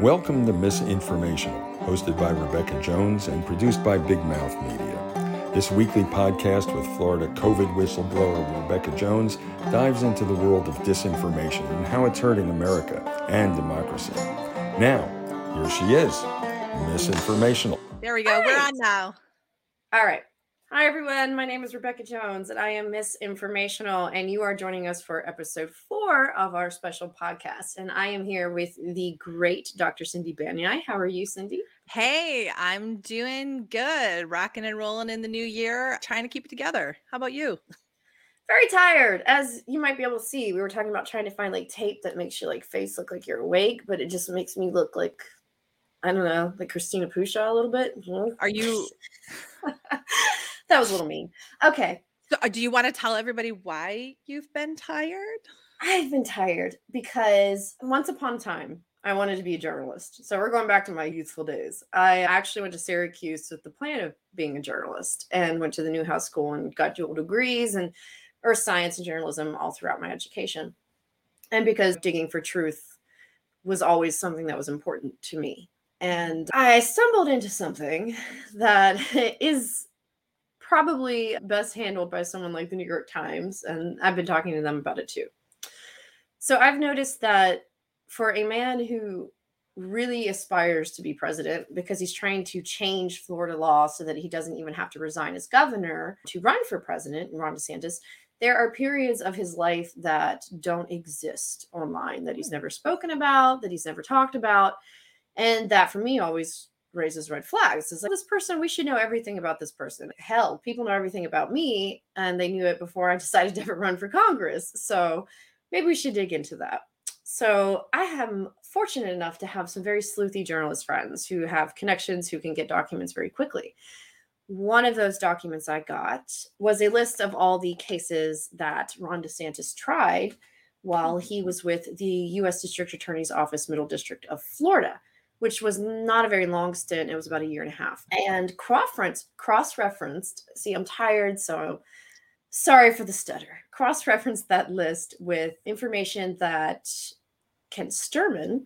Welcome to Misinformational, hosted by Rebekah Jones and produced by Big Mouth Media. This weekly podcast with Florida COVID whistleblower Rebekah Jones dives into the world of disinformation and how it's hurting America and democracy. Now, here she is, Misinformational. There we go. Right. We're on now. All right. Hi, everyone. My name is Rebekah Jones, and I am Misinformational, and you are joining us for episode 4 of our special podcast. And I am here with the great Dr. Cindy Banyai. How are you, Cindy? Hey, I'm doing good. Rocking and rolling in the new year, trying to keep it together. How about you? Very tired. As you might be able to see, we were talking about trying to find like tape that makes your like face look like you're awake, but it just makes me look like, I don't know, like Christina Pusha a little bit. Are you... That was a little mean. Okay. So do you want to tell everybody why you've been tired? I've been tired because once upon a time, I wanted to be a journalist. So we're going back to my youthful days. I actually went to Syracuse with the plan of being a journalist and went to the Newhouse School and got dual degrees and earth science and journalism all throughout my education. And because digging for truth was always something that was important to me. And I stumbled into something that is probably best handled by someone like the New York Times. And I've been talking to them about it too. So I've noticed that for a man who really aspires to be president because he's trying to change Florida law so that he doesn't even have to resign as governor to run for president, Ron DeSantis, there are periods of his life that don't exist online, that he's never spoken about, that he's never talked about. And that for me always raises red flags. It's like, this person, we should know everything about this person. Hell, people know everything about me, and they knew it before I decided to ever run for Congress. So maybe we should dig into that. So I am fortunate enough to have some very sleuthy journalist friends who have connections, who can get documents very quickly. One of those documents I got was a list of all the cases that Ron DeSantis tried while he was with the U.S. District Attorney's Office, Middle District of Florida, which was not a very long stint. It was about a year and a half. And cross-referenced, see, I'm tired, so sorry for the stutter. Cross-referenced that list with information that Kent Stermon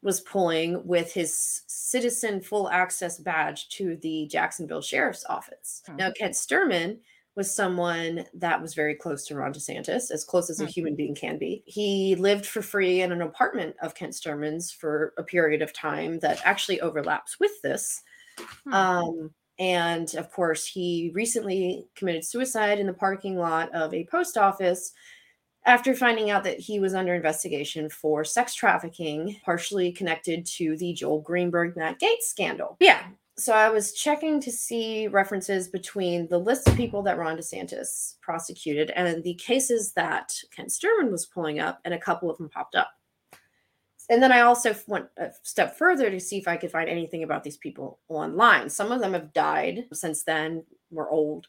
was pulling with his citizen full access badge to the Jacksonville Sheriff's Office. Oh. Now, Kent Stermon was someone that was very close to Ron DeSantis, as close as a human being can be. He lived for free in an apartment of Kent Stermon's for a period of time that actually overlaps with this. And of course, he recently committed suicide in the parking lot of a post office after finding out that he was under investigation for sex trafficking, partially connected to the Joel Greenberg, Matt Gaetz scandal. Yeah. So I was checking to see references between the list of people that Ron DeSantis prosecuted and the cases that Kent Stermon was pulling up, and a couple of them popped up. And then I also went a step further to see if I could find anything about these people online. Some of them have died since then, were old.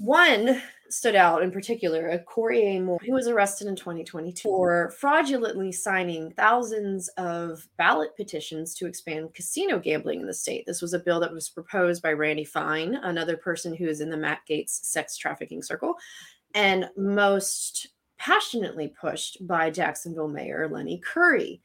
One stood out in particular, Corey A. Moore, who was arrested in 2022 for fraudulently signing thousands of ballot petitions to expand casino gambling in the state. This was a bill that was proposed by Randy Fine, another person who is in the Matt Gaetz sex trafficking circle, and most passionately pushed by Jacksonville Mayor Lenny Curry.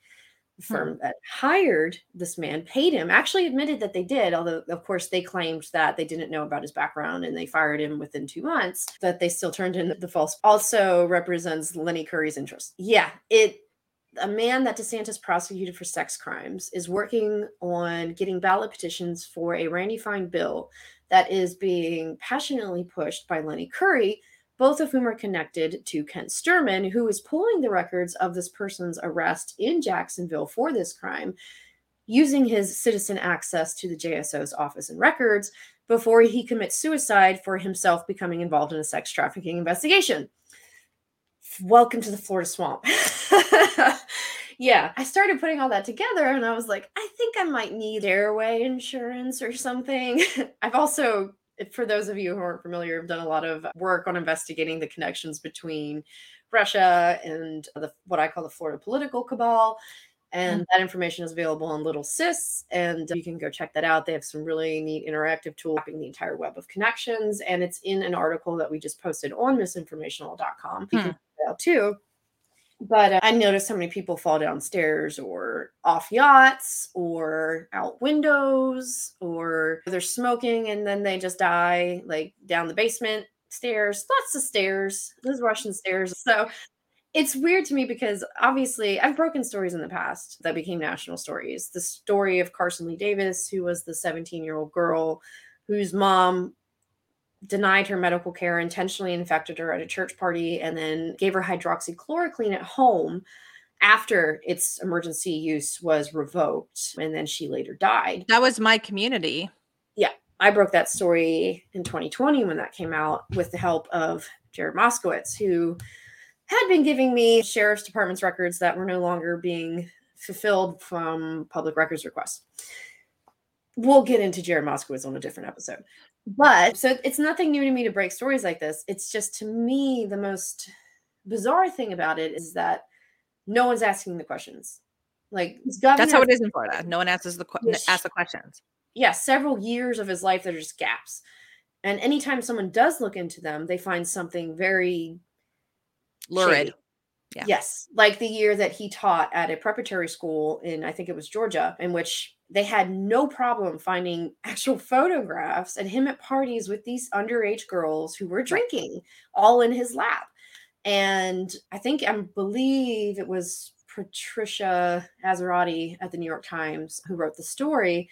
The firm that hired this man paid him, actually admitted that they did, although, of course, they claimed that they didn't know about his background and they fired him within 2 months, but they still turned in the false. Also represents Lenny Curry's interests. Yeah, a man that DeSantis prosecuted for sex crimes is working on getting ballot petitions for a Randy Fine bill that is being passionately pushed by Lenny Curry, both of whom are connected to Kent Stermon, who is pulling the records of this person's arrest in Jacksonville for this crime, using his citizen access to the JSO's office and records before he commits suicide for himself becoming involved in a sex trafficking investigation. Welcome to the Florida swamp. Yeah, I started putting all that together and I was like, I think I might need airway insurance or something. I've also, for those of you who aren't familiar, I've done a lot of work on investigating the connections between Russia and what I call the Florida political cabal. And that information is available on Little Sis. And you can go check that out. They have some really neat interactive tool mapping the entire web of connections. And it's in an article that we just posted on misinformational.com. You can check it out too. But I noticed how many people fall downstairs or off yachts or out windows, or they're smoking and then they just die, like down the basement stairs, lots of stairs, those Russian stairs. So it's weird to me because obviously I've broken stories in the past that became national stories. The story of Carson Lee Davis, who was the 17-year-old girl whose mom denied her medical care, intentionally infected her at a church party, and then gave her hydroxychloroquine at home after its emergency use was revoked. And then she later died. That was my community. Yeah. I broke that story in 2020 when that came out with the help of Jared Moskowitz, who had been giving me sheriff's department's records that were no longer being fulfilled from public records requests. We'll get into Jared Moskowitz on a different episode. But so it's nothing new to me to break stories like this. It's just, to me, the most bizarre thing about it is that no one's asking the questions. Like, that's how it is in Florida. No one answers asks the questions. Yeah, several years of his life that are just gaps. And anytime someone does look into them, they find something very lurid. Yeah. Yes. Like the year that he taught at a preparatory school in, I think it was Georgia, in which they had no problem finding actual photographs and him at parties with these underage girls who were drinking all in his lap. And I believe it was Patricia Azarotti at the New York Times who wrote the story.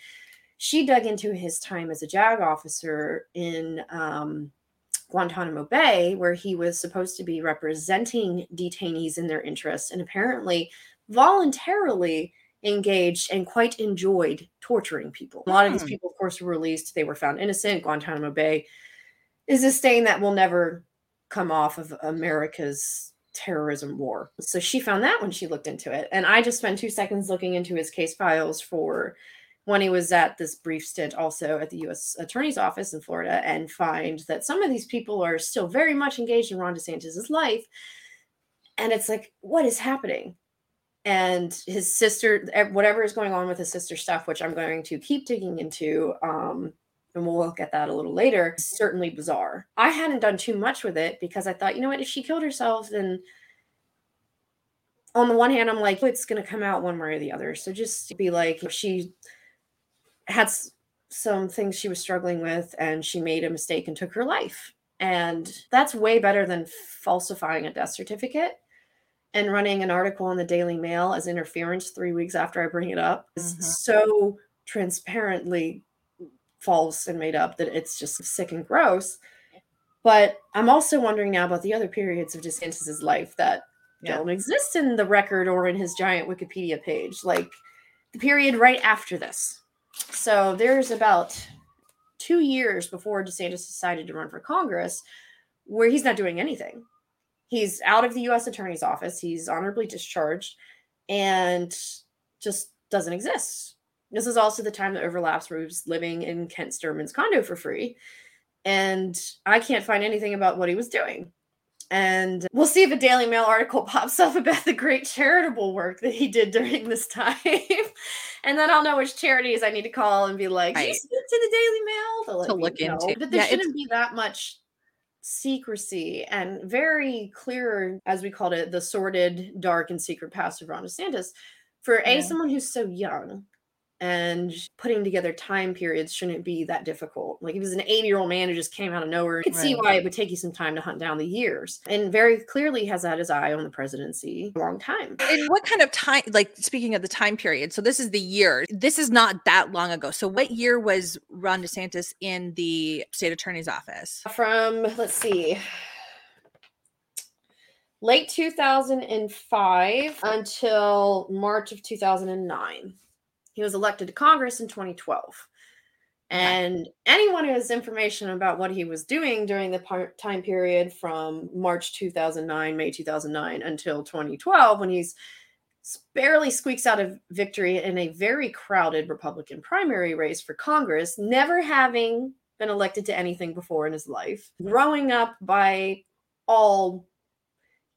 She dug into his time as a JAG officer in Guantanamo Bay, where he was supposed to be representing detainees in their interests, and apparently voluntarily engaged and quite enjoyed torturing people. A lot of these people, of course, were released. They were found innocent. Guantanamo Bay is a stain that will never come off of America's terrorism war. So she found that when she looked into it. And I just spent 2 seconds looking into his case files for when he was at this brief stint also at the U.S. Attorney's Office in Florida, and find that some of these people are still very much engaged in Ron DeSantis' life. And it's like, what is happening? And his sister, whatever is going on with his sister stuff, which I'm going to keep digging into, and we'll look at that a little later, certainly bizarre. I hadn't done too much with it because I thought, you know what, if she killed herself, then on the one hand, I'm like, it's going to come out one way or the other. So just be like, if she had some things she was struggling with and she made a mistake and took her life. And that's way better than falsifying a death certificate and running an article in the Daily Mail as interference 3 weeks after I bring it up. Is so transparently false and made up that it's just sick and gross. But I'm also wondering now about the other periods of DeSantis' life that don't exist in the record or in his giant Wikipedia page, like the period right after this. So there's about 2 years before DeSantis decided to run for Congress where he's not doing anything. He's out of the U.S. Attorney's Office. He's honorably discharged and just doesn't exist. This is also the time that overlaps where he was living in Kent Stermon's condo for free. And I can't find anything about what he was doing. And we'll see if a Daily Mail article pops up about the great charitable work that he did during this time. And then I'll know which charities I need to call and be like, you sent it to the Daily Mail to look into. But there shouldn't be that much secrecy, and very clear, as we called it, the sordid, dark, and secret past of Ron DeSantis for someone who's so young, and putting together time periods shouldn't be that difficult. Like, he was an 80-year-old man who just came out of nowhere. You could see why it would take you some time to hunt down the years, and very clearly has had his eye on the presidency a long time. And what kind of time, like, speaking of the time period, so this is the year. This is not that long ago. So what year was Ron DeSantis in the state attorney's office? From, let's see, late 2005 until March of 2009. He was elected to Congress in 2012. And anyone who has information about what he was doing during the time period from March 2009, May 2009 until 2012, when he's barely squeaks out a victory in a very crowded Republican primary race for Congress, never having been elected to anything before in his life, growing up by all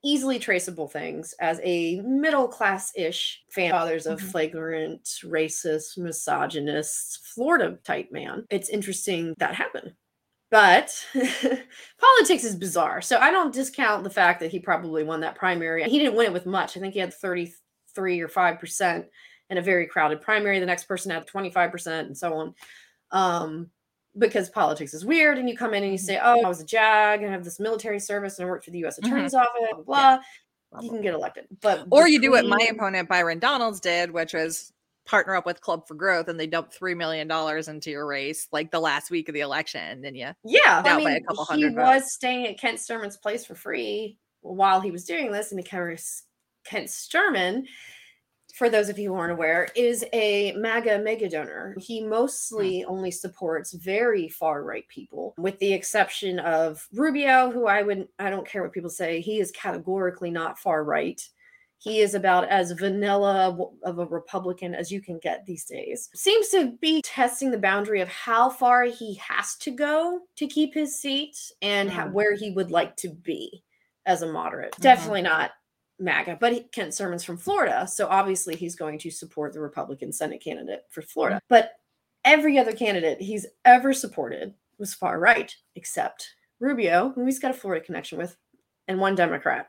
easily traceable things as a middle-class-ish fathers of flagrant, racist, misogynist, Florida-type man. It's interesting that happened. But politics is bizarre. So I don't discount the fact that he probably won that primary. He didn't win it with much. I think he had 33 or 5% in a very crowded primary. The next person had 25% and so on. Because politics is weird. And you come in and you say, oh, I was a JAG and I have this military service and I worked for the U.S. Attorney's Office, blah, blah, blah. You can get elected. But or you do what my opponent, Byron Donalds, did, which is partner up with Club for Growth, and they dump $3 million into your race like the last week of the election. And yeah, I mean, by a couple hundred votes. He was staying at Kent Stermon's place for free while he was doing this. And Kent Stermon, for those of you who aren't aware, is a MAGA mega donor. He mostly only supports very far right people, with the exception of Rubio, who I don't care what people say, he is categorically not far right. He is about as vanilla of a Republican as you can get these days. Seems to be testing the boundary of how far he has to go to keep his seat and where he would like to be as a moderate. Definitely not MAGA, but Kent Stermon's from Florida. So obviously he's going to support the Republican Senate candidate for Florida. But every other candidate he's ever supported was far right, except Rubio, who he's got a Florida connection with, and one Democrat.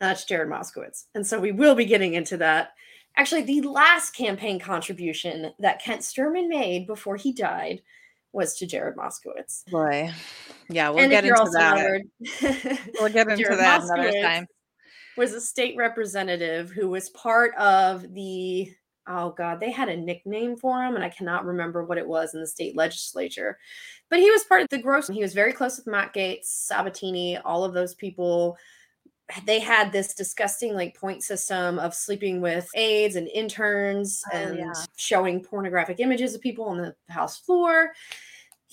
That's Jared Moskowitz. And so we will be getting into that. Actually, the last campaign contribution that Kent Stermon made before he died was to Jared Moskowitz. Boy. Yeah, we'll get into that another time. Was a state representative who was part of the, they had a nickname for him, and I cannot remember what it was in the state legislature. But he was part of the gross. He was very close with Matt Gaetz, Sabatini, all of those people. They had this disgusting point system of sleeping with aides and interns and showing pornographic images of people on the House floor.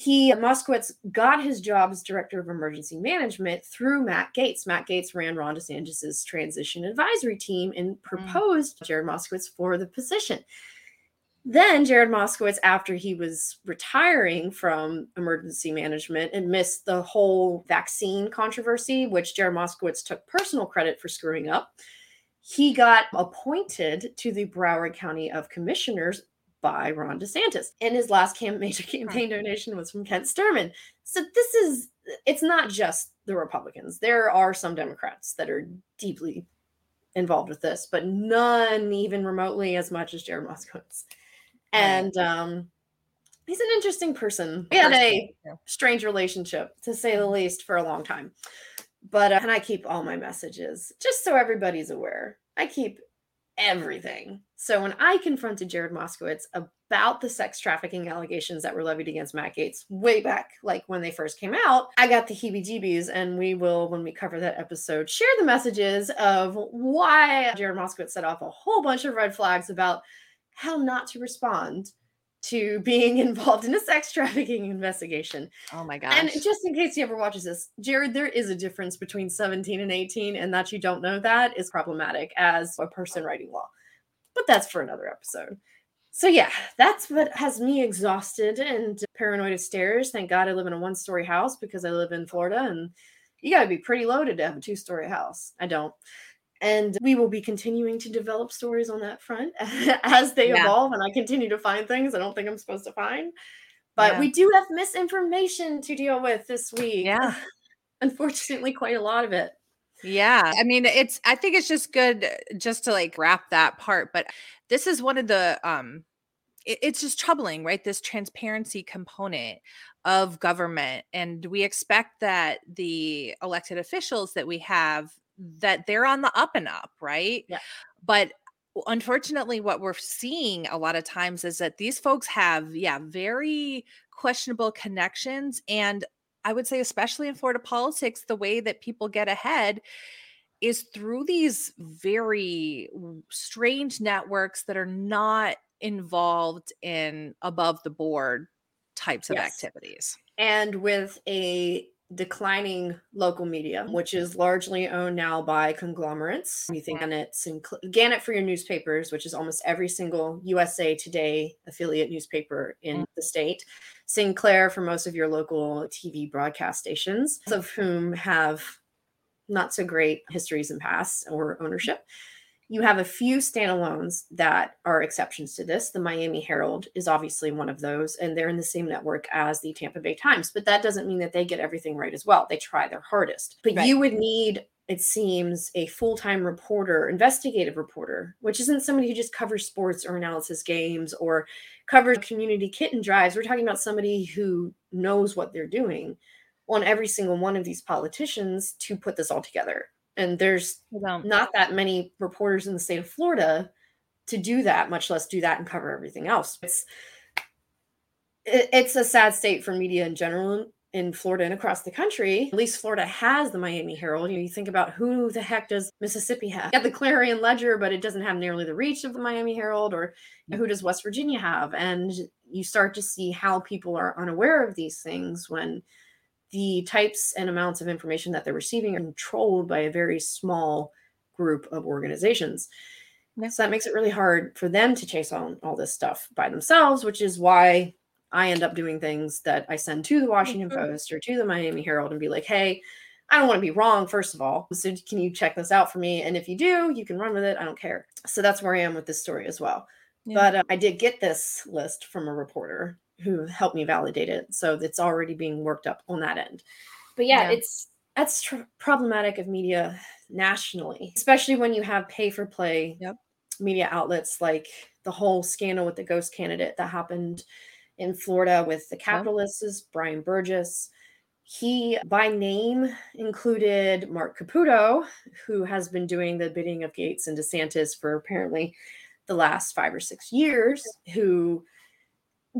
Moskowitz got his job as director of emergency management through Matt Gaetz. Matt Gaetz ran Ron DeSantis' transition advisory team and proposed Jared Moskowitz for the position. Then Jared Moskowitz, after he was retiring from emergency management and missed the whole vaccine controversy, which Jared Moskowitz took personal credit for screwing up, he got appointed to the Broward County of Commissioners by Ron DeSantis. And his last major campaign donation was from Kent Stermon. So it's not just the Republicans. There are some Democrats that are deeply involved with this, but none even remotely as much as Jared Moskowitz. And he's an interesting person. We had a strange relationship, to say the least, for a long time. But and I keep all my messages, just so everybody's aware. I keep everything. So when I confronted Jared Moskowitz about the sex trafficking allegations that were levied against Matt Gaetz way back, when they first came out, I got the heebie-jeebies, and we will, when we cover that episode, share the messages of why Jared Moskowitz set off a whole bunch of red flags about how not to respond to being involved in a sex trafficking investigation. Oh my gosh. And just in case he ever watches this, Jared, there is a difference between 17 and 18, and that you don't know that is problematic as a person writing law. But that's for another episode. So yeah, that's what has me exhausted and paranoid of stairs. Thank God I live in a one-story house because I live in Florida, and you gotta be pretty loaded to have a two-story house. I don't. And we will be continuing to develop stories on that front as they evolve. And I continue to find things I don't think I'm supposed to find. But we do have misinformation to deal with this week. Yeah. Unfortunately, quite a lot of it. Yeah. I mean, I think it's just good just to wrap that part. But this is one of the, it's just troubling, right? This transparency component of government. And we expect that the elected officials that we have, that they're on the up and up, right? Yeah. But unfortunately, what we're seeing a lot of times is that these folks have, very questionable connections. And I would say, especially in Florida politics, the way that people get ahead is through these very strange networks that are not involved in above the board types of activities. And with a declining local media, which is largely owned now by conglomerates. You think Gannett for your newspapers, which is almost every single USA Today affiliate newspaper in the state. Sinclair for most of your local TV broadcast stations, of whom have not so great histories and pasts or ownership. You have a few standalones that are exceptions to this. The Miami Herald is obviously one of those, and they're in the same network as the Tampa Bay Times. But that doesn't mean that they get everything right as well. They try their hardest. But you would need, it seems, a full-time reporter, investigative reporter, which isn't somebody who just covers sports or analysis games or covers community kitten drives. We're talking about somebody who knows what they're doing on every single one of these politicians to put this all together. And there's not that many reporters in the state of Florida to do that, much less do that and cover everything else. It's a sad state for media in general in Florida and across the country. At least Florida has the Miami Herald. You know, you think about who the heck does Mississippi have? You got the Clarion Ledger, but it doesn't have nearly the reach of the Miami Herald. Or who does West Virginia have? And you start to see how people are unaware of these things when the types and amounts of information that they're receiving are controlled by a very small group of organizations. Yeah. So that makes it really hard for them to chase on all this stuff by themselves, which is why I end up doing things that I send to the Washington Post or to the Miami Herald and be like, hey, I don't want to be wrong, first of all. So can you check this out for me? And if you do, you can run with it. I don't care. So that's where I am with this story as well. Yeah. But I did get this list from a reporter who helped me validate it. So it's already being worked up on that end. But that's problematic of media nationally, especially when you have pay for play media outlets, like the whole scandal with the ghost candidate that happened in Florida with the capitalists, Brian Burgess. He, by name, included Mark Caputo, who has been doing the bidding of Gaetz and DeSantis for apparently the last 5 or 6 years, who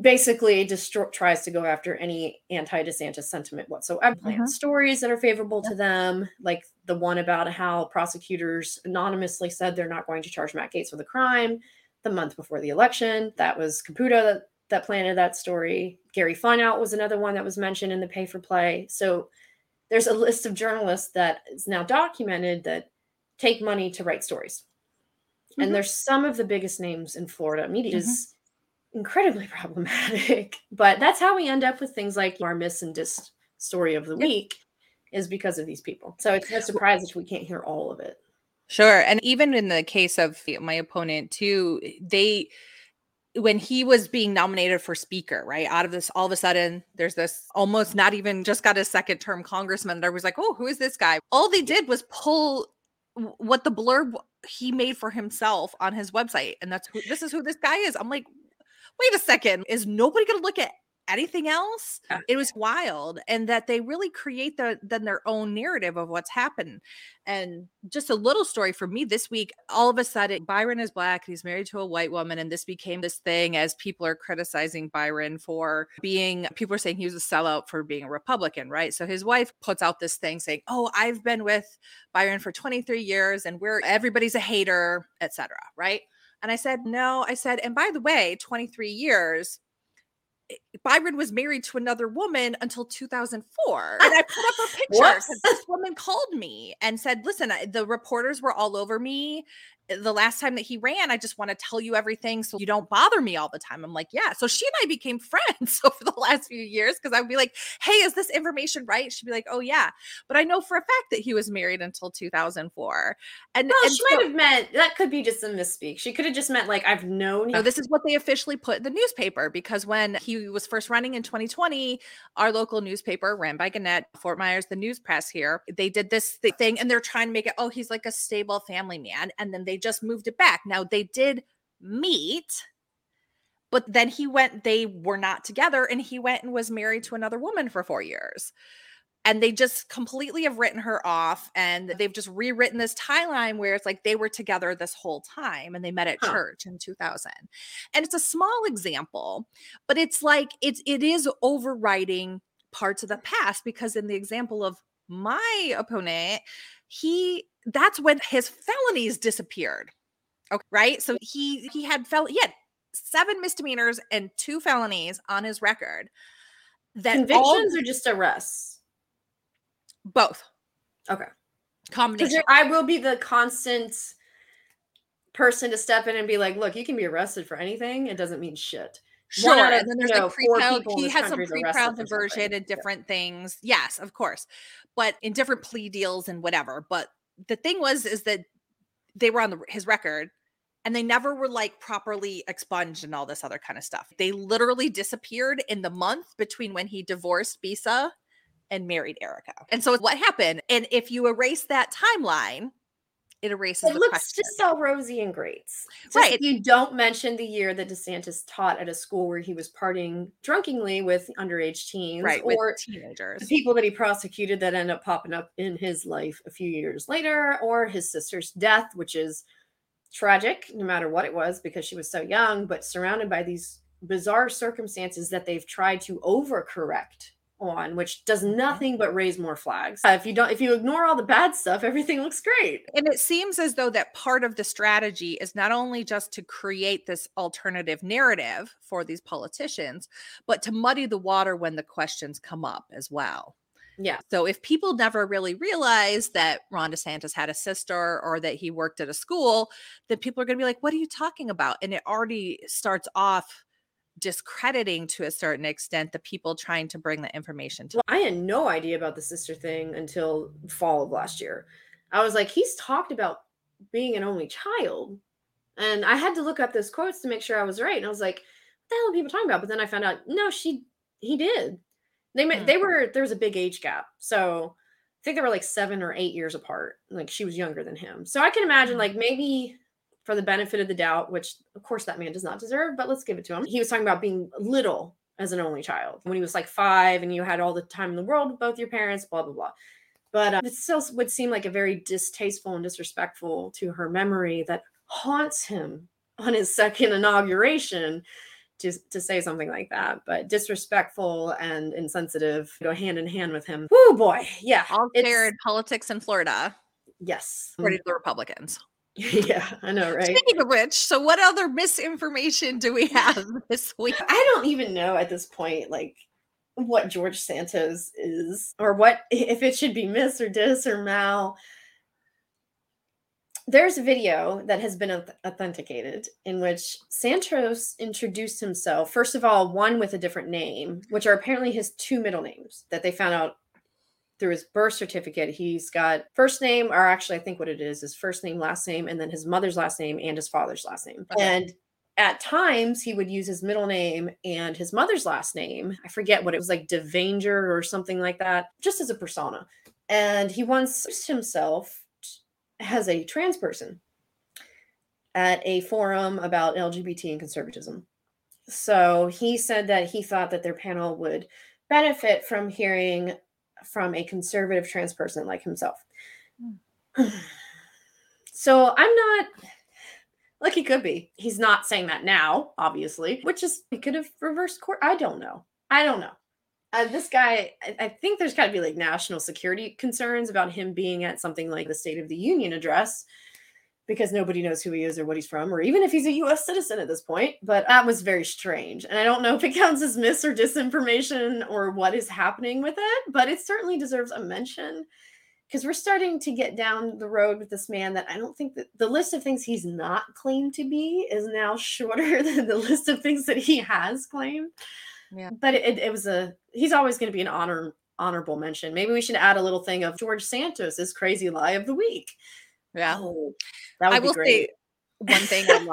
basically tries to go after any anti-DeSantis sentiment whatsoever. Plans, stories that are favorable to them, like the one about how prosecutors anonymously said they're not going to charge Matt Gaetz with a crime the month before the election. That was Caputo that planted that story. Gary Finout was another one that was mentioned in the pay for play. So there's a list of journalists that is now documented that take money to write stories. And there's some of the biggest names in Florida media. Incredibly problematic, but that's how we end up with things like our miss and dis story of the week is because of these people. So it's no surprise if we can't hear all of it. Sure. And even in the case of my opponent too, when he was being nominated for speaker, right? Out of this, all of a sudden, there's this almost not even just got a second term congressman. There was like, oh, who is this guy? All they did was pull what the blurb he made for himself on his website. And this is who this guy is. I'm like, wait a second, is nobody going to look at anything else? Yeah. It was wild. And that they really create their own narrative of what's happened. And just a little story for me this week, all of a sudden, Byron is Black. He's married to a white woman. And this became this thing as people are criticizing Byron for people are saying he was a sellout for being a Republican, right? So his wife puts out this thing saying, oh, I've been with Byron for 23 years and everybody's a hater, et cetera, right? And I said, no, and by the way, 23 years, Byron was married to another woman until 2004. And I put up a picture because this woman called me and said, listen, the reporters were all over me. The last time that he ran, I just want to tell you everything so you don't bother me all the time. I'm like, yeah. So she and I became friends over the last few years because I would be like, hey, is this information right? She'd be like, oh, yeah. But I know for a fact that he was married until 2004. And well, she might have meant, that could be just a misspeak. She could have just meant like, I've known him. No, this is what they officially put in the newspaper because when he was first running in 2020, our local newspaper ran by Gannett, Fort Myers, the News Press here. They did this thing and they're trying to make it, oh, he's like a stable family man. And then they just moved it back. Now they did meet, but then they were not together and he went and was married to another woman for 4 years. And they just completely have written her off and they've just rewritten this timeline where it's like they were together this whole time and they met at church in 2000. And it's a small example, but it's like it is overriding parts of the past because in the example of my opponent, that's when his felonies disappeared. Okay. Right. So he had 7 misdemeanors and 2 felonies on his record. That convictions are just arrests. Both. Okay. Combination. I will be the constant person to step in and be like, look, you can be arrested for anything. It doesn't mean shit. Sure. And then there's he had some pretrial diversion and different things. Yes, of course. But in different plea deals and whatever. But the thing was, is that they were on his record, and they never were like properly expunged and all this other kind of stuff. They literally disappeared in the month between when he divorced Bisa and married Erica. And so what happened? And if you erase that timeline, it erases the looks question. Just so rosy and great. Right. You don't mention the year that DeSantis taught at a school where he was partying drunkenly with underage teens, right, or teenagers. The people that he prosecuted that end up popping up in his life a few years later, or his sister's death, which is tragic no matter what it was because she was so young, but surrounded by these bizarre circumstances that they've tried to overcorrect on, which does nothing but raise more flags. If you ignore all the bad stuff, everything looks great. And it seems as though that part of the strategy is not only just to create this alternative narrative for these politicians, but to muddy the water when the questions come up as well. Yeah. So if people never really realize that Ron DeSantis had a sister or that he worked at a school, then people are going to be like, what are you talking about? And it already starts off discrediting to a certain extent the people trying to bring the information to. I had no idea about the sister thing until fall of last year. I was like, he's talked about being an only child. And I had to look up those quotes to make sure I was right. And I was like, what the hell are people talking about? But then I found out, no, he did. There was a big age gap. So I think they were like 7 or 8 years apart. Like she was younger than him. So I can imagine like maybe for the benefit of the doubt, which of course that man does not deserve, but let's give it to him. He was talking about being little as an only child when he was like 5 and you had all the time in the world with both your parents, blah, blah, blah. But it still would seem like a very distasteful and disrespectful to her memory that haunts him on his second inauguration to say something like that. But disrespectful and insensitive go hand in hand with him. Woo boy. Yeah. All shared politics in Florida. Yes. According to the Republicans. Yeah, I know, right? Speaking of which, so what other misinformation do we have this week? I don't even know at this point, like, what George Santos is, or what, if it should be Miss or Dis or Mal. There's a video that has been authenticated in which Santos introduced himself, first of all, one with a different name, which are apparently his two middle names that they found out through his birth certificate. He's got first name, or actually I think what it is first name, last name, and then his mother's last name and his father's last name. Okay. And at times he would use his middle name and his mother's last name. I forget what it was, like Devanger or something like that, just as a persona. And he once used himself as a trans person at a forum about LGBT and conservatism. So he said that he thought that their panel would benefit from hearing from a conservative trans person like himself. So I'm not, like, he could be. He's not saying that now, obviously, which is, he could have reversed court. I don't know. This guy, I think there's got to be like national security concerns about him being at something like the State of the Union address, because nobody knows who he is or what he's from, or even if he's a U.S. citizen at this point. But that was very strange. And I don't know if it counts as mis or disinformation or what is happening with it, but it certainly deserves a mention, because we're starting to get down the road with this man that I don't think that the list of things he's not claimed to be is now shorter than the list of things that he has claimed. Yeah. But it was he's always going to be an honorable mention. Maybe we should add a little thing of George Santos's crazy lie of the week. Yeah. Oh, that would be great. I will say one thing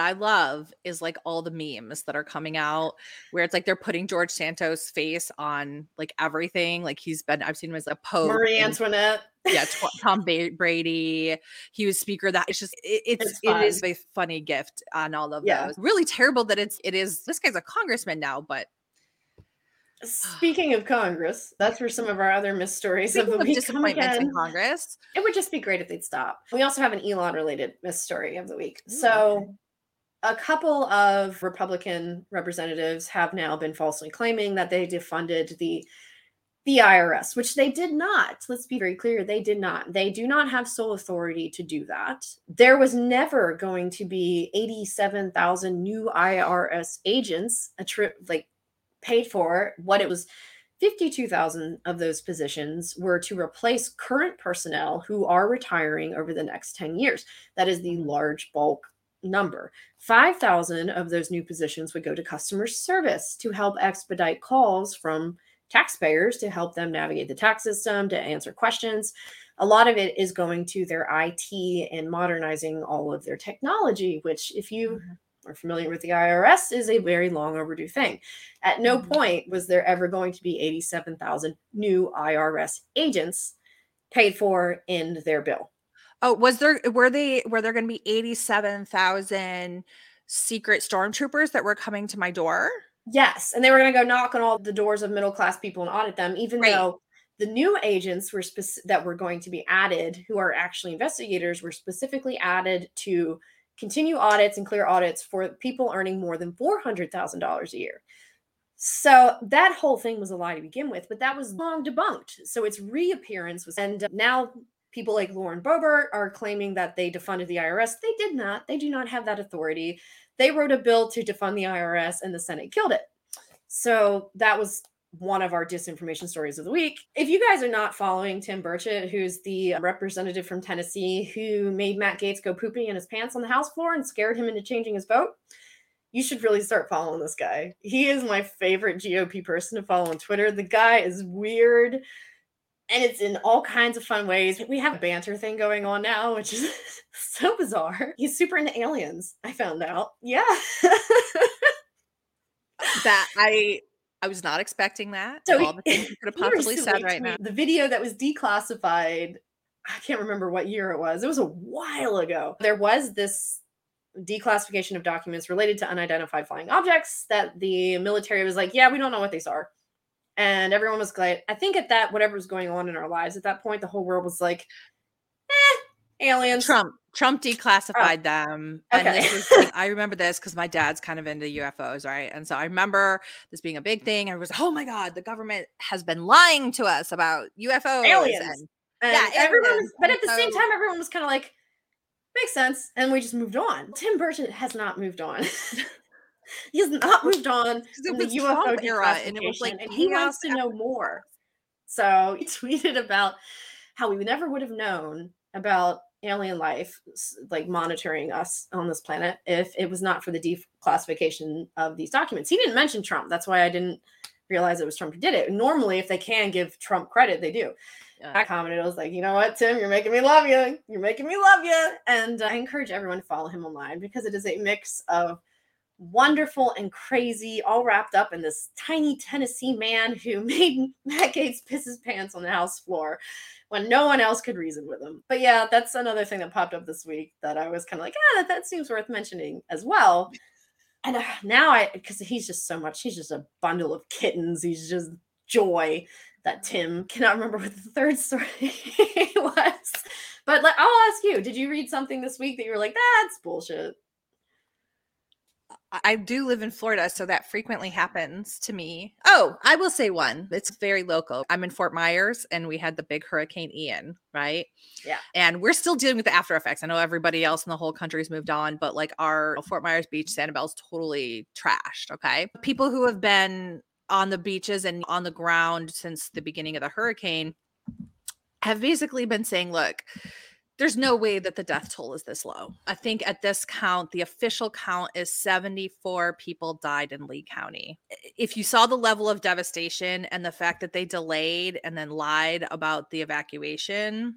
I love is like all the memes that are coming out where it's like they're putting George Santos' face on like everything. Like I've seen him as a Pope. Marie Antoinette. Yeah. Tom Brady. He was Speaker. That it's just, it is a funny gift on all of those. Really terrible that it is, this guy's a congressman now, but. Speaking of Congress, that's where some of our other missed stories of the week come again. In Congress. It would just be great if they'd stop. We also have an Elon-related missed story of the week. Ooh. So a couple of Republican representatives have now been falsely claiming that they defunded the IRS, which they did not. Let's be very clear. They did not. They do not have sole authority to do that. There was never going to be 87,000 new IRS agents, paid for. What it was, 52,000 of those positions were to replace current personnel who are retiring over the next 10 years. That is the large bulk number. 5,000 of those new positions would go to customer service to help expedite calls from taxpayers to help them navigate the tax system, to answer questions. A lot of it is going to their IT and modernizing all of their technology, which if you are familiar with the IRS is a very long overdue thing. At no point was there ever going to be 87,000 new IRS agents paid for in their bill. Oh, were there going to be 87,000 secret stormtroopers that were coming to my door? Yes. And they were going to go knock on all the doors of middle-class people and audit them, even though the new agents were that were going to be added, who are actually investigators, were specifically added to continue audits and clear audits for people earning more than $400,000 a year. So that whole thing was a lie to begin with, but that was long debunked. So its reappearance was, and now people like Lauren Boebert are claiming that they defunded the IRS. They did not. They do not have that authority. They wrote a bill to defund the IRS and the Senate killed it. So that was one of our disinformation stories of the week. If you guys are not following Tim Burchett, who's the representative from Tennessee who made Matt Gaetz go pooping in his pants on the House floor and scared him into changing his vote, you should really start following this guy. He is my favorite GOP person to follow on Twitter. The guy is weird. And it's in all kinds of fun ways. We have a banter thing going on now, which is so bizarre. He's super into aliens, I found out. Yeah. That I was not expecting that. So all the things you could have possibly said right now. The video that was declassified, I can't remember what year it was. It was a while ago. There was this declassification of documents related to unidentified flying objects that the military was like, yeah, we don't know what these are. And everyone was glad. I think at that, whatever was going on in our lives at that point, the whole world was like, aliens. Trump declassified them. Okay. And this was like, I remember this because my dad's kind of into UFOs, right? And so I remember this being a big thing. I was like, oh my God, the government has been lying to us about UFOs. Aliens. And yeah, everyone was, but at the same time, everyone was kind of like, makes sense. And we just moved on. Tim Burchett has not moved on. He has not moved on from the UFO era, and it was like, and he wants to know more. So he tweeted about how we never would have known about alien life, like monitoring us on this planet, if it was not for the declassification of these documents. He didn't mention Trump. That's why I didn't realize it was Trump who did it. Normally, if they can give Trump credit, they do. I commented, I was like, you know what, Tim, you're making me love you. You're making me love you. And I encourage everyone to follow him online because it is a mix of wonderful and crazy, all wrapped up in this tiny Tennessee man who made Matt Gaetz piss his pants on the House floor when no one else could reason with him. But yeah, that's another thing that popped up this week that I was kind of like, that seems worth mentioning as well. And now because he's just so much, he's just a bundle of kittens. He's just joy that Tim cannot remember what the third story was. But like, I'll ask you, did you read something this week that you were like, that's bullshit? I do live in Florida, so that frequently happens to me. Oh, I will say one. It's very local. I'm in Fort Myers, and we had the big Hurricane Ian, right? Yeah. And we're still dealing with the after effects. I know everybody else in the whole country's moved on, but like our Fort Myers Beach, Sanibel's totally trashed, okay? People who have been on the beaches and on the ground since the beginning of the hurricane have basically been saying, look, there's no way that the death toll is this low. I think at this count, the official count is 74 people died in Lee County. If you saw the level of devastation and the fact that they delayed and then lied about the evacuation,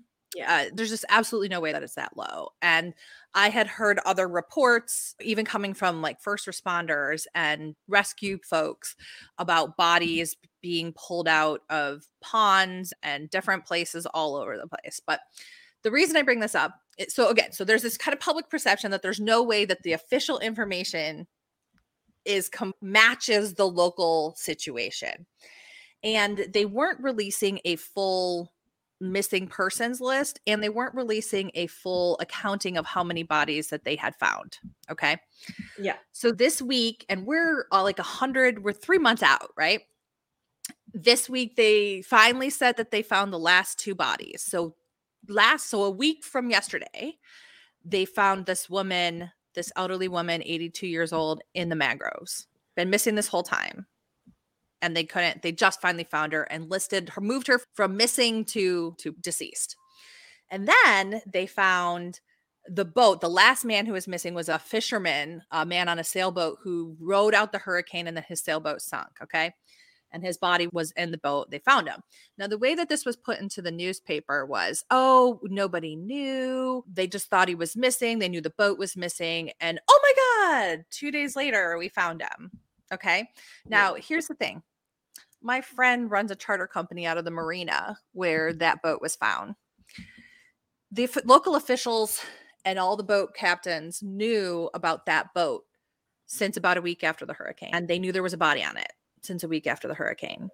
there's just absolutely no way that it's that low. And I had heard other reports, even coming from like first responders and rescue folks, about bodies being pulled out of ponds and different places all over the place. But the reason I bring this up, so there's this kind of public perception that there's no way that the official information is matches the local situation. And they weren't releasing a full missing persons list, and they weren't releasing a full accounting of how many bodies that they had found. Okay. Yeah. So this week, and we're all like 100, we're 3 months out, right? This week, they finally said that they found the last two bodies. So a week from yesterday, they found this woman, this elderly woman, 82 years old, in the mangroves. Been missing this whole time. And they just finally found her and listed her, moved her from missing to deceased. And then they found the boat. The last man who was missing was a fisherman, a man on a sailboat who rode out the hurricane and then his sailboat sunk. Okay. and his body was in the boat. They found him. Now, the way that this was put into the newspaper was, oh, nobody knew. They just thought he was missing. They knew the boat was missing. And oh my God, 2 days later, we found him. Okay. Now, here's the thing. My friend runs a charter company out of the marina where that boat was found. The local officials and all the boat captains knew about that boat since about a week after the hurricane. And they knew there was a body on it since a week after the hurricane.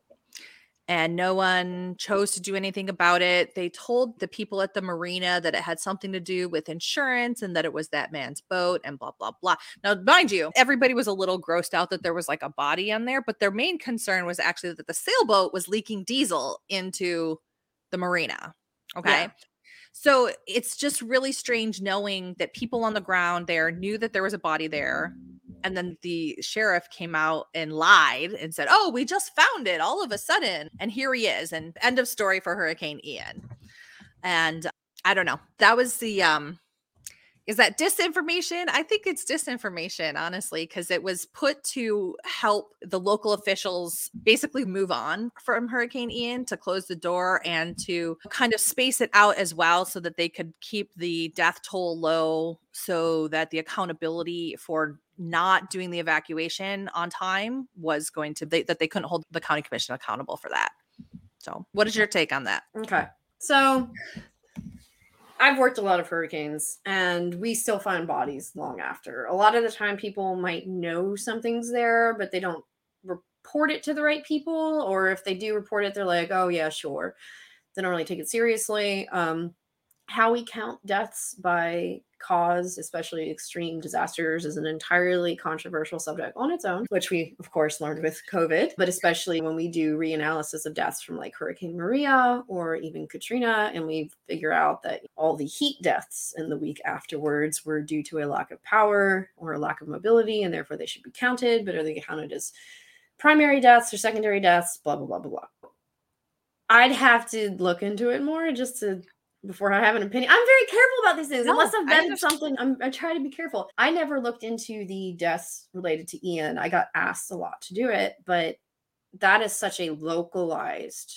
And no one chose to do anything about it. They told the people at the marina that it had something to do with insurance and that it was that man's boat and blah, blah, blah. Now, mind you, everybody was a little grossed out that there was like a body on there, but their main concern was actually that the sailboat was leaking diesel into the marina. Okay. Yeah. So it's just really strange knowing that people on the ground there knew that there was a body there. And then the sheriff came out and lied and said, oh, we just found it all of a sudden. And here he is. And end of story for Hurricane Ian. And I don't know. That was the, is that disinformation? I think it's disinformation, honestly, because it was put to help the local officials basically move on from Hurricane Ian, to close the door and to kind of space it out as well so that they could keep the death toll low, so that the accountability for not doing the evacuation on time was going to be that they couldn't hold the county commission accountable for that. So what is your take on that? Okay. So I've worked a lot of hurricanes, and we still find bodies long after. A lot of the time people might know something's there, but they don't report it to the right people. Or if they do report it, they're like, oh yeah, sure. They don't really take it seriously. How we count deaths by cause, especially extreme disasters, is an entirely controversial subject on its own, which we, of course, learned with COVID, but especially when we do reanalysis of deaths from like Hurricane Maria or even Katrina, and we figure out that all the heat deaths in the week afterwards were due to a lack of power or a lack of mobility, and therefore they should be counted, but are they counted as primary deaths or secondary deaths, blah, blah, blah, blah, blah. I'd have to look into it more just to before I have an opinion. I'm very careful about these things. No, unless I've vetted something, I try to be careful. I never looked into the deaths related to Ian. I got asked a lot to do it, but that is such a localized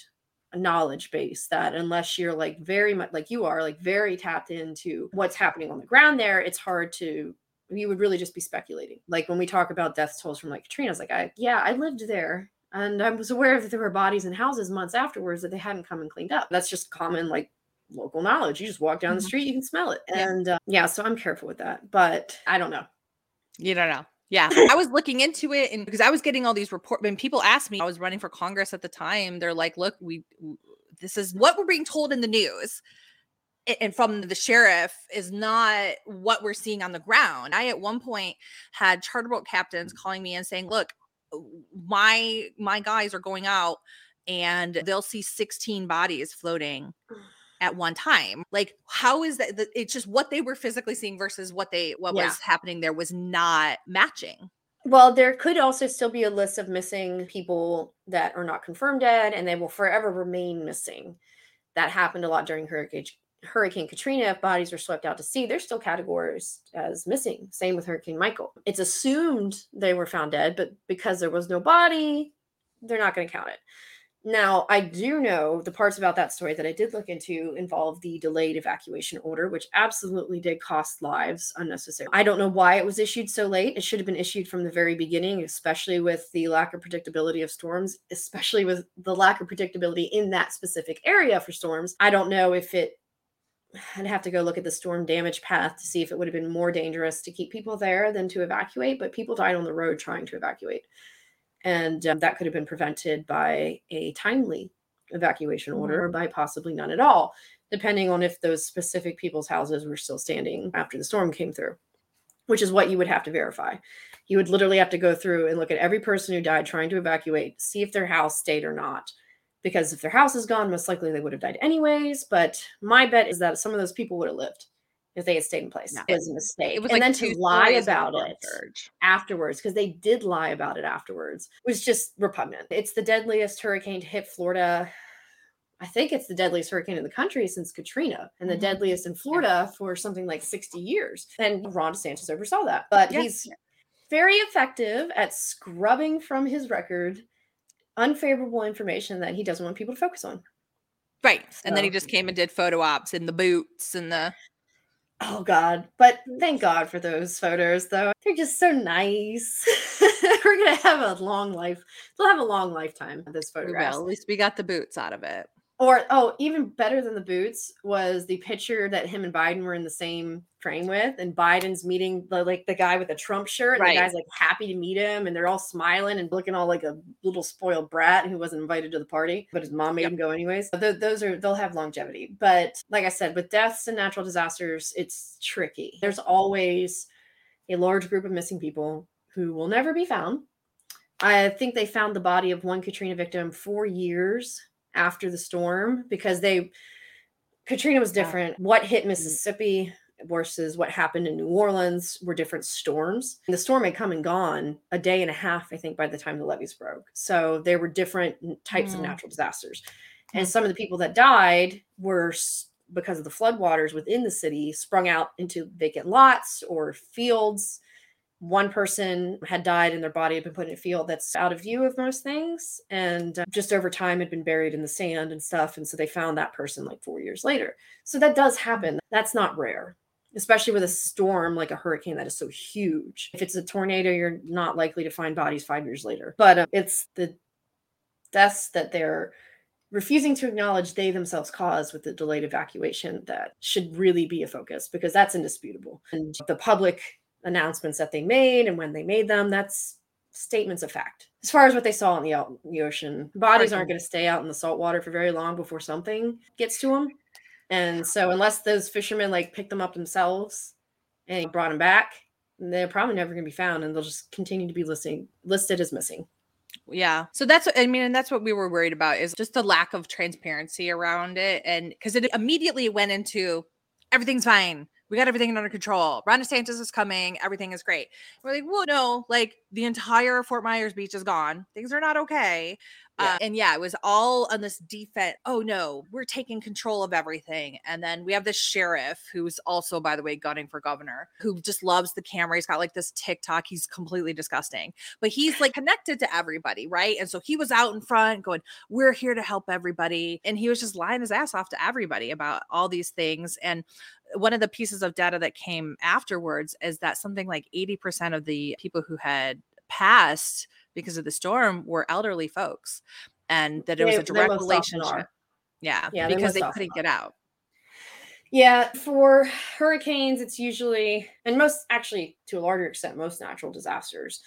knowledge base that unless you're like very much like you are, like very tapped into what's happening on the ground there, it's hard to, you would really just be speculating. Like when we talk about death tolls from like Katrina, it's like, I lived there. And I was aware that there were bodies in houses months afterwards that they hadn't come and cleaned up. That's just common, like, local knowledge. You just walk down the street, you can smell it. And so I'm careful with that, but I don't know. You don't know. Yeah. I was looking into it, and because I was getting all these reports when people asked me, I was running for Congress at the time. They're like, look, this is what we're being told in the news and from the sheriff is not what we're seeing on the ground. I, at one point, had charter boat captains calling me and saying, look, my guys are going out and they'll see 16 bodies floating at one time. Like, how is that? It's just what they were physically seeing versus what was happening there was not matching. Well, there could also still be a list of missing people that are not confirmed dead, and they will forever remain missing. That happened a lot during Hurricane Katrina. If bodies were swept out to sea, there's still categories as missing. Same with Hurricane Michael. It's assumed they were found dead, but because there was no body, they're not going to count it. Now, I do know the parts about that story that I did look into involve the delayed evacuation order, which absolutely did cost lives unnecessarily. I don't know why it was issued so late. It should have been issued from the very beginning, especially with the lack of predictability of storms, especially with the lack of predictability in that specific area for storms. I don't know if it, I'd have to go look at the storm damage path to see if it would have been more dangerous to keep people there than to evacuate, but people died on the road trying to evacuate. And that could have been prevented by a timely evacuation order or by possibly none at all, depending on if those specific people's houses were still standing after the storm came through, which is what you would have to verify. You would literally have to go through and look at every person who died trying to evacuate, see if their house stayed or not. Because if their house is gone, most likely they would have died anyways. But my bet is that some of those people would have lived if they had stayed in place. No, it was a mistake. It was and like then to lie about it afterwards, because they did lie about it afterwards, was just repugnant. It's the deadliest hurricane to hit Florida. I think it's the deadliest hurricane in the country since Katrina, and the deadliest in Florida for something like 60 years. And Ron DeSantis oversaw that. But he's very effective at scrubbing from his record unfavorable information that he doesn't want people to focus on. Right. So. And then he just came and did photo ops in the boots and the... Oh, God. But thank God for those photos, though. They're just so nice. We're going to have a long life. We'll have a long lifetime of this photograph. At least we got the boots out of it. Or, oh, even better than the boots was the picture that him and Biden were in the same train with. And Biden's meeting the guy with a Trump shirt. And right. The guy's happy to meet him. And they're all smiling and looking all like a little spoiled brat who wasn't invited to the party. But his mom made him go anyways. So they'll have longevity. But like I said, with deaths and natural disasters, it's tricky. There's always a large group of missing people who will never be found. I think they found the body of one Katrina victim 4 years after the storm, because Katrina was different. What hit Mississippi versus what happened in New Orleans were different storms. And the storm had come and gone a day and a half, I think, by the time the levees broke. So there were different types of natural disasters. And some of the people that died were, because of the floodwaters within the city, sprung out into vacant lots or fields. One person had died and their body had been put in a field that's out of view of most things, and just over time had been buried in the sand and stuff. And so they found that person 4 years later. So that does happen. That's not rare, especially with a storm like a hurricane that is so huge. If it's a tornado, you're not likely to find bodies 5 years later. But it's the deaths that they're refusing to acknowledge they themselves caused with the delayed evacuation that should really be a focus, because that's indisputable. And the public announcements that they made and when they made them, that's statements of fact. As far as what they saw in the ocean, bodies aren't going to stay out in the salt water for very long before something gets to them. And so unless those fishermen picked them up themselves and brought them back, they're probably never going to be found, and they'll just continue to be listed as missing. Yeah. So that's what we were worried about, is just the lack of transparency around it. And because it immediately went into everything's fine. We got everything under control. Ron DeSantis is coming. Everything is great. We're well, no, the entire Fort Myers Beach is gone. Things are not okay. Yeah. It was all on this defense. Oh no, we're taking control of everything. And then we have this sheriff who's also, by the way, gunning for governor, who just loves the camera. He's got this TikTok. He's completely disgusting, but he's connected to everybody. Right. And so he was out in front going, we're here to help everybody. And he was just lying his ass off to everybody about all these things. And one of the pieces of data that came afterwards is that something 80% of the people who had passed because of the storm were elderly folks, and that it was a direct relationship. Yeah. Because they couldn't get out. Yeah. For hurricanes, it's usually, and most actually to a larger extent, most natural disasters,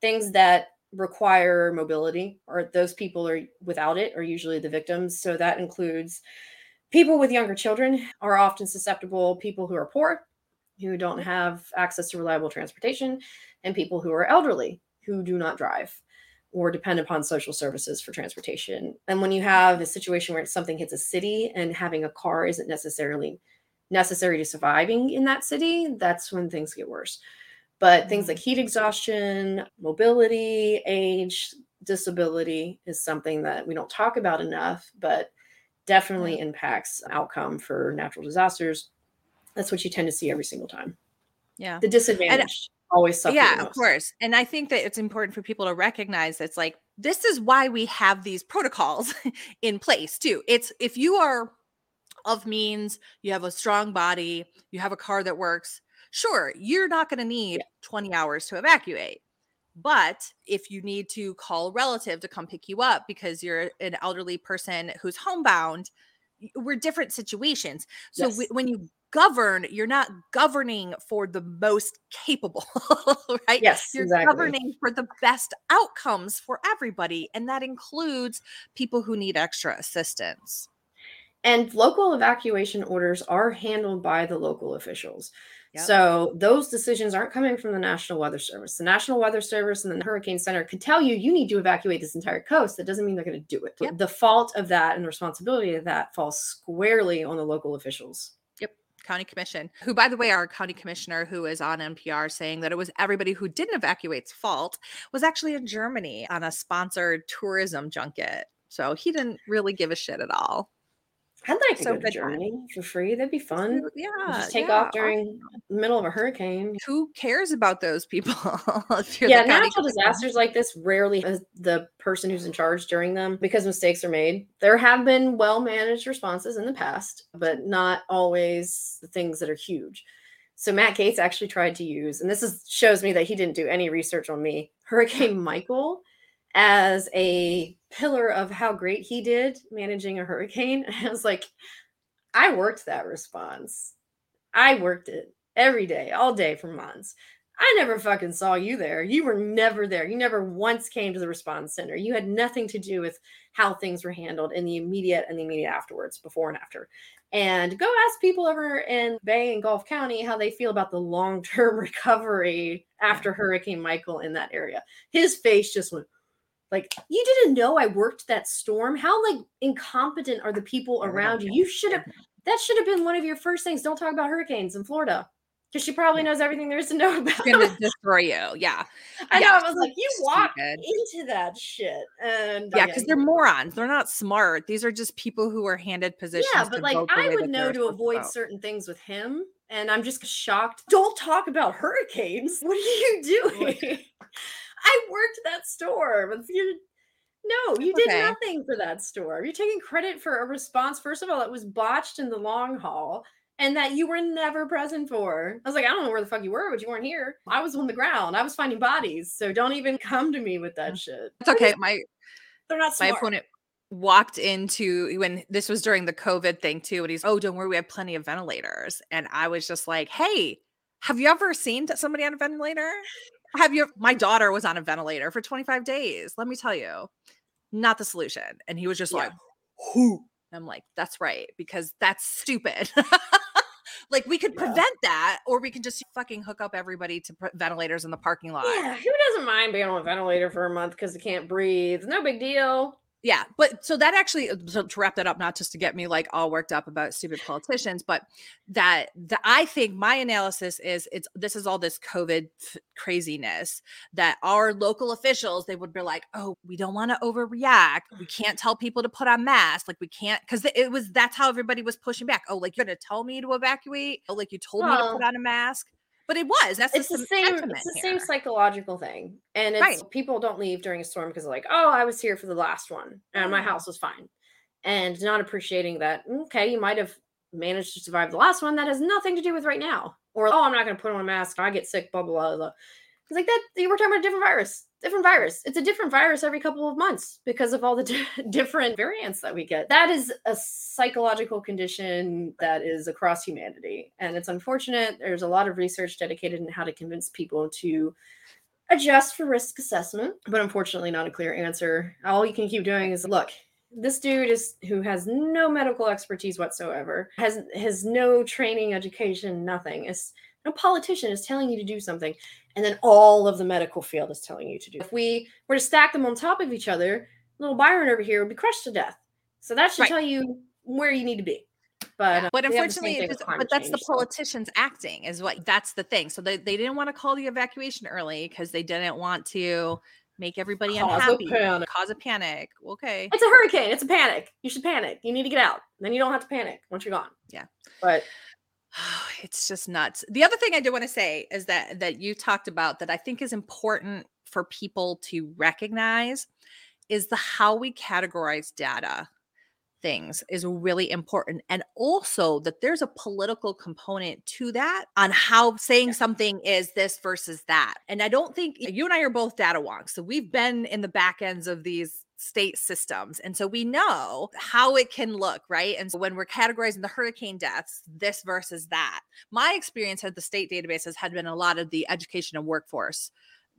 things that require mobility, or those people are without it are usually the victims. So that includes people with younger children are often susceptible, people who are poor, who don't have access to reliable transportation, and people who are elderly, who do not drive or depend upon social services for transportation. And when you have a situation where something hits a city and having a car isn't necessarily necessary to surviving in that city, that's when things get worse. But things like heat exhaustion, mobility, age, disability is something that we don't talk about enough, but definitely impacts outcome for natural disasters. That's what you tend to see every single time. Yeah. The disadvantaged. Always suffer. Yeah, of course. And I think that it's important for people to recognize that's this is why we have these protocols in place too. It's if you are of means, you have a strong body, you have a car that works, sure, you're not going to need 20 hours to evacuate. But if you need to call a relative to come pick you up because you're an elderly person who's homebound, we're different situations. So when you govern, you're not governing for the most capable, right? Yes, you're governing for the best outcomes for everybody. And that includes people who need extra assistance. And local evacuation orders are handled by the local officials. Yep. So those decisions aren't coming from the National Weather Service. The National Weather Service and the Hurricane Center could tell you, you need to evacuate this entire coast. That doesn't mean they're going to do it. Yep. The fault of that and responsibility of that falls squarely on the local officials. Yep. County commission, who, by the way, our county commissioner, who is on NPR saying that it was everybody who didn't evacuate's fault, was actually in Germany on a sponsored tourism junket. So he didn't really give a shit at all. I'd like to go to Germany for free. That'd be fun. Yeah. Just take off during the middle of a hurricane. Who cares about those people? Yeah, natural disasters like this rarely is the person who's in charge during them because mistakes are made. There have been well-managed responses in the past, but not always the things that are huge. So Matt Gaetz actually tried to use, and this is, shows me that he didn't do any research on me, Hurricane Michael as a pillar of how great he did managing a hurricane. And I was like, I worked that response. I worked it every day, all day for months. I never fucking saw you there. You were never there. You never once came to the response center. You had nothing to do with how things were handled in the immediate and the immediate afterwards, before and after. And go ask people over in Bay and Gulf County how they feel about the long-term recovery after Hurricane Michael in that area. His face just went, like, you didn't know I worked that storm. How, like, incompetent are the people around you? You should have, that should have been one of your first things. Don't talk about hurricanes in Florida. Because she probably knows everything there is to know about. Going to destroy you. Yeah. I know. I was like, you walked into that shit. And because they're morons. They're not smart. These are just people who are handed positions. Yeah, but like I would know to avoid certain things with him. And I'm just shocked. Don't talk about hurricanes. What are you doing? I worked that storm. You did nothing for that storm. You're taking credit for a response. First of all, it was botched in the long haul. And that you were never present for. I was like, I don't know where the fuck you were, but you weren't here. I was on the ground. I was finding bodies. So don't even come to me with that shit. It's okay. They're not smart. My opponent walked into, when this was during the COVID thing too, and he's, oh, don't worry, we have plenty of ventilators. And I was just like, hey, have you ever seen somebody on a ventilator? My daughter was on a ventilator for 25 days. Let me tell you, not the solution. And he was just like, who? I'm like, that's right, because that's stupid. Like, we could prevent that, or we can just fucking hook up everybody to ventilators in the parking lot. Yeah, who doesn't mind being on a ventilator for a month because they can't breathe? No big deal. Yeah, but so that actually, so to wrap that up, not just to get me like all worked up about stupid politicians, but that I think my analysis is this is all this COVID craziness that our local officials, they would be like, oh, we don't want to overreact. We can't tell people to put on masks. Like we can't, because that's how everybody was pushing back. Oh, like you're going to tell me to evacuate? Oh, like you told me to put on a mask. But it was. It's the same psychological thing. And it's people don't leave during a storm because they're like, oh, I was here for the last one and my house was fine. And not appreciating that, okay, you might have managed to survive the last one. That has nothing to do with right now. Or, oh, I'm not going to put on a mask. I get sick, blah, blah, blah. It's like that. You were talking about a different virus. It's a different virus every couple of months because of all the different variants that we get. That is a psychological condition that is across humanity. And it's unfortunate. There's a lot of research dedicated in how to convince people to adjust for risk assessment, but unfortunately not a clear answer. All you can keep doing is look. This dude who has no medical expertise whatsoever, has no training, education, nothing. A politician is telling you to do something, and then all of the medical field is telling you to do. If we were to stack them on top of each other, little Byron over here would be crushed to death. So that should tell you where you need to be. But unfortunately, that's the politicians acting is what. That's the thing. So they didn't want to call the evacuation early because they didn't want to make everybody unhappy. Cause a panic. Okay. It's a hurricane. It's a panic. You should panic. You need to get out. Then you don't have to panic once you're gone. Yeah. But it's just nuts. The other thing I do want to say is that you talked about that I think is important for people to recognize is the how we categorize data things is really important. And also that there's a political component to that on how saying something is this versus that. And I don't think you and I are both data wonks. So we've been in the back ends of these state systems. And so we know how it can look, right? And so when we're categorizing the hurricane deaths, this versus that, my experience at the state databases had been a lot of the education and workforce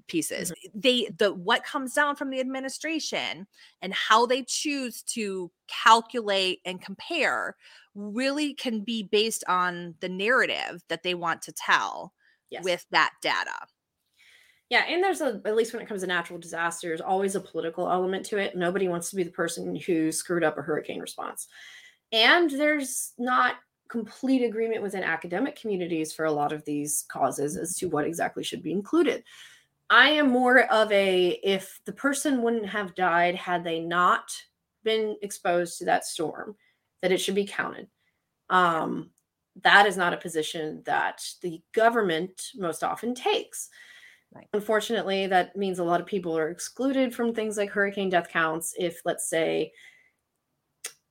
pieces. Mm-hmm. What comes down from the administration and how they choose to calculate and compare really can be based on the narrative that they want to tell with that data. Yeah. And there's at least when it comes to natural disasters, always a political element to it. Nobody wants to be the person who screwed up a hurricane response. And there's not complete agreement within academic communities for a lot of these causes as to what exactly should be included. I am more of if the person wouldn't have died had they not been exposed to that storm, that it should be counted. That is not a position that the government most often takes. Right. Unfortunately, that means a lot of people are excluded from things like hurricane death counts if, let's say,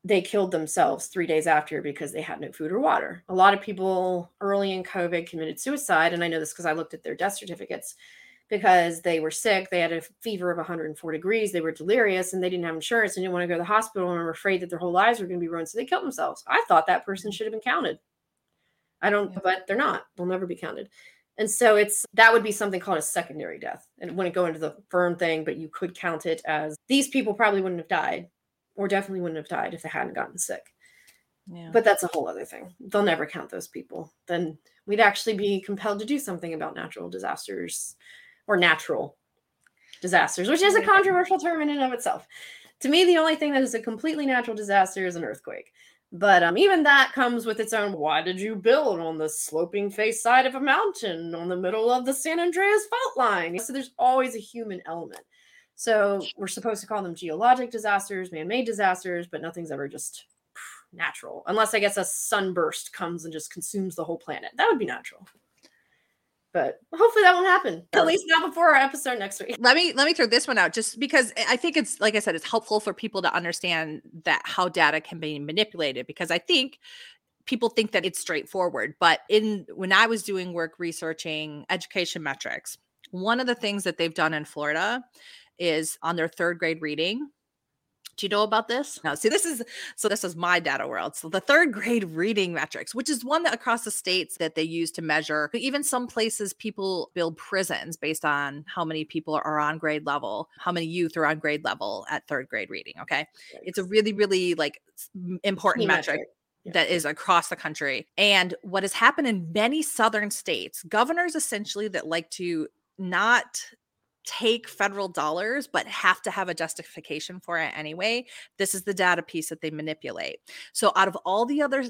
they killed themselves 3 days after because they had no food or water. A lot of people early in COVID committed suicide, and I know this because I looked at their death certificates, because they were sick, they had a fever of 104 degrees, they were delirious, and they didn't have insurance and didn't want to go to the hospital and were afraid that their whole lives were going to be ruined, so they killed themselves. I thought that person should have been counted. But they're not. They'll never be counted. And so that would be something called a secondary death. And it wouldn't go into the firm thing, but you could count it as these people probably wouldn't have died, or definitely wouldn't have died if they hadn't gotten sick. Yeah. But that's a whole other thing. They'll never count those people. Then we'd actually be compelled to do something about natural disasters or natural disasters, which is a controversial term in and of itself. To me, the only thing that is a completely natural disaster is an earthquake. But even that comes with its own, why did you build on the sloping face side of a mountain on the middle of the San Andreas fault line? So there's always a human element. So we're supposed to call them geologic disasters, man-made disasters, but nothing's ever just natural. Unless I guess a sunburst comes and just consumes the whole planet. That would be natural. But hopefully that won't happen, at least not before our episode next week. Let me throw this one out just because I think it's, like I said, it's helpful for people to understand that how data can be manipulated, because I think people think that it's straightforward. But when I was doing work researching education metrics, one of the things that they've done in Florida is on their third grade reading. Do you know about this? No. See, this is my data world. So the third grade reading metrics, which is one that across the states that they use to measure, even some places people build prisons based on how many people are on grade level, how many youth are on grade level at third grade reading. Okay. It's a really, really important metric. Yeah. That is across the country. And what has happened in many southern states, governors essentially that like to not take federal dollars, but have to have a justification for it anyway. This is the data piece that they manipulate. So out of all the other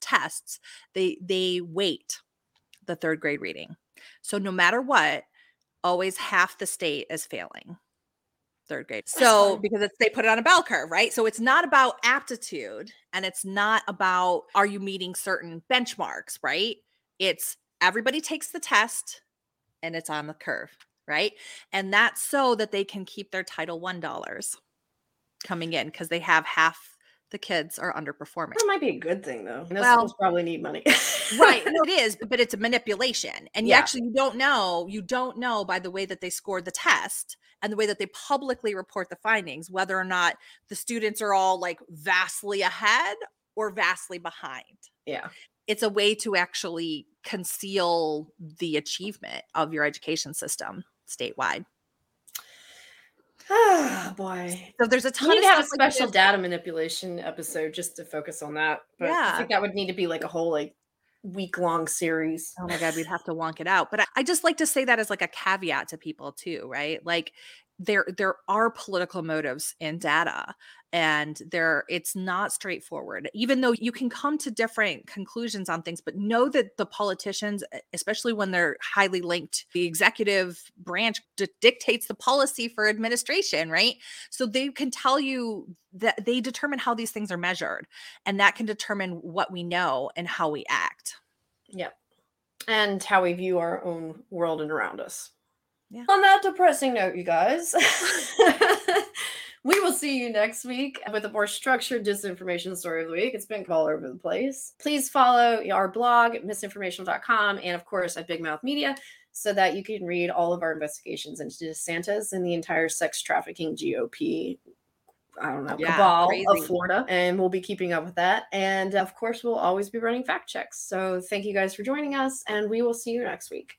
tests, they weight the third grade reading. So no matter what, always half the state is failing third grade. So because they put it on a bell curve, right? So it's not about aptitude, and it's not about are you meeting certain benchmarks, right? It's everybody takes the test. And it's on the curve, right? And that's so that they can keep their Title I dollars coming in because they have half the kids are underperforming. That might be a good thing, though. Those schools probably need money. Right. No, it is, but it's a manipulation. And you don't know. You don't know by the way that they scored the test and the way that they publicly report the findings, whether or not the students are all vastly ahead or vastly behind. Yeah. It's a way to actually conceal the achievement of your education system statewide. Oh boy. So there's a ton of stuff. We need to have a special data manipulation episode just to focus on that. But yeah. I think that would need to be a whole week-long series. Oh my God, we'd have to wonk it out. But I just like to say that as a caveat to people too, right? There are political motives in data, and it's not straightforward, even though you can come to different conclusions on things, but know that the politicians, especially when they're highly linked, the executive branch dictates the policy for administration, right? So they can tell you that they determine how these things are measured, and that can determine what we know and how we act. Yep. And how we view our own world and around us. Yeah. On that depressing note, you guys, we will see you next week with a more structured disinformation story of the week. It's been all over the place. Please follow our blog, misinformational.com, and of course at Big Mouth Media, so that you can read all of our investigations into DeSantis and the entire sex trafficking GOP cabal of Florida. And we'll be keeping up with that. And of course, we'll always be running fact checks. So thank you guys for joining us, and we will see you next week.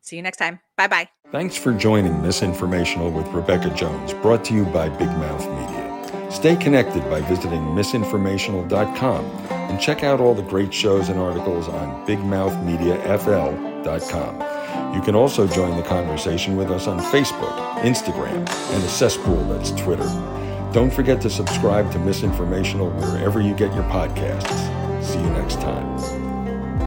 See you next time. Bye-bye. Thanks for joining Misinformational with Rebekah Jones, brought to you by Big Mouth Media. Stay connected by visiting misinformational.com and check out all the great shows and articles on bigmouthmediafl.com. You can also join the conversation with us on Facebook, Instagram, and a cesspool that's Twitter. Don't forget to subscribe to Misinformational wherever you get your podcasts. See you next time.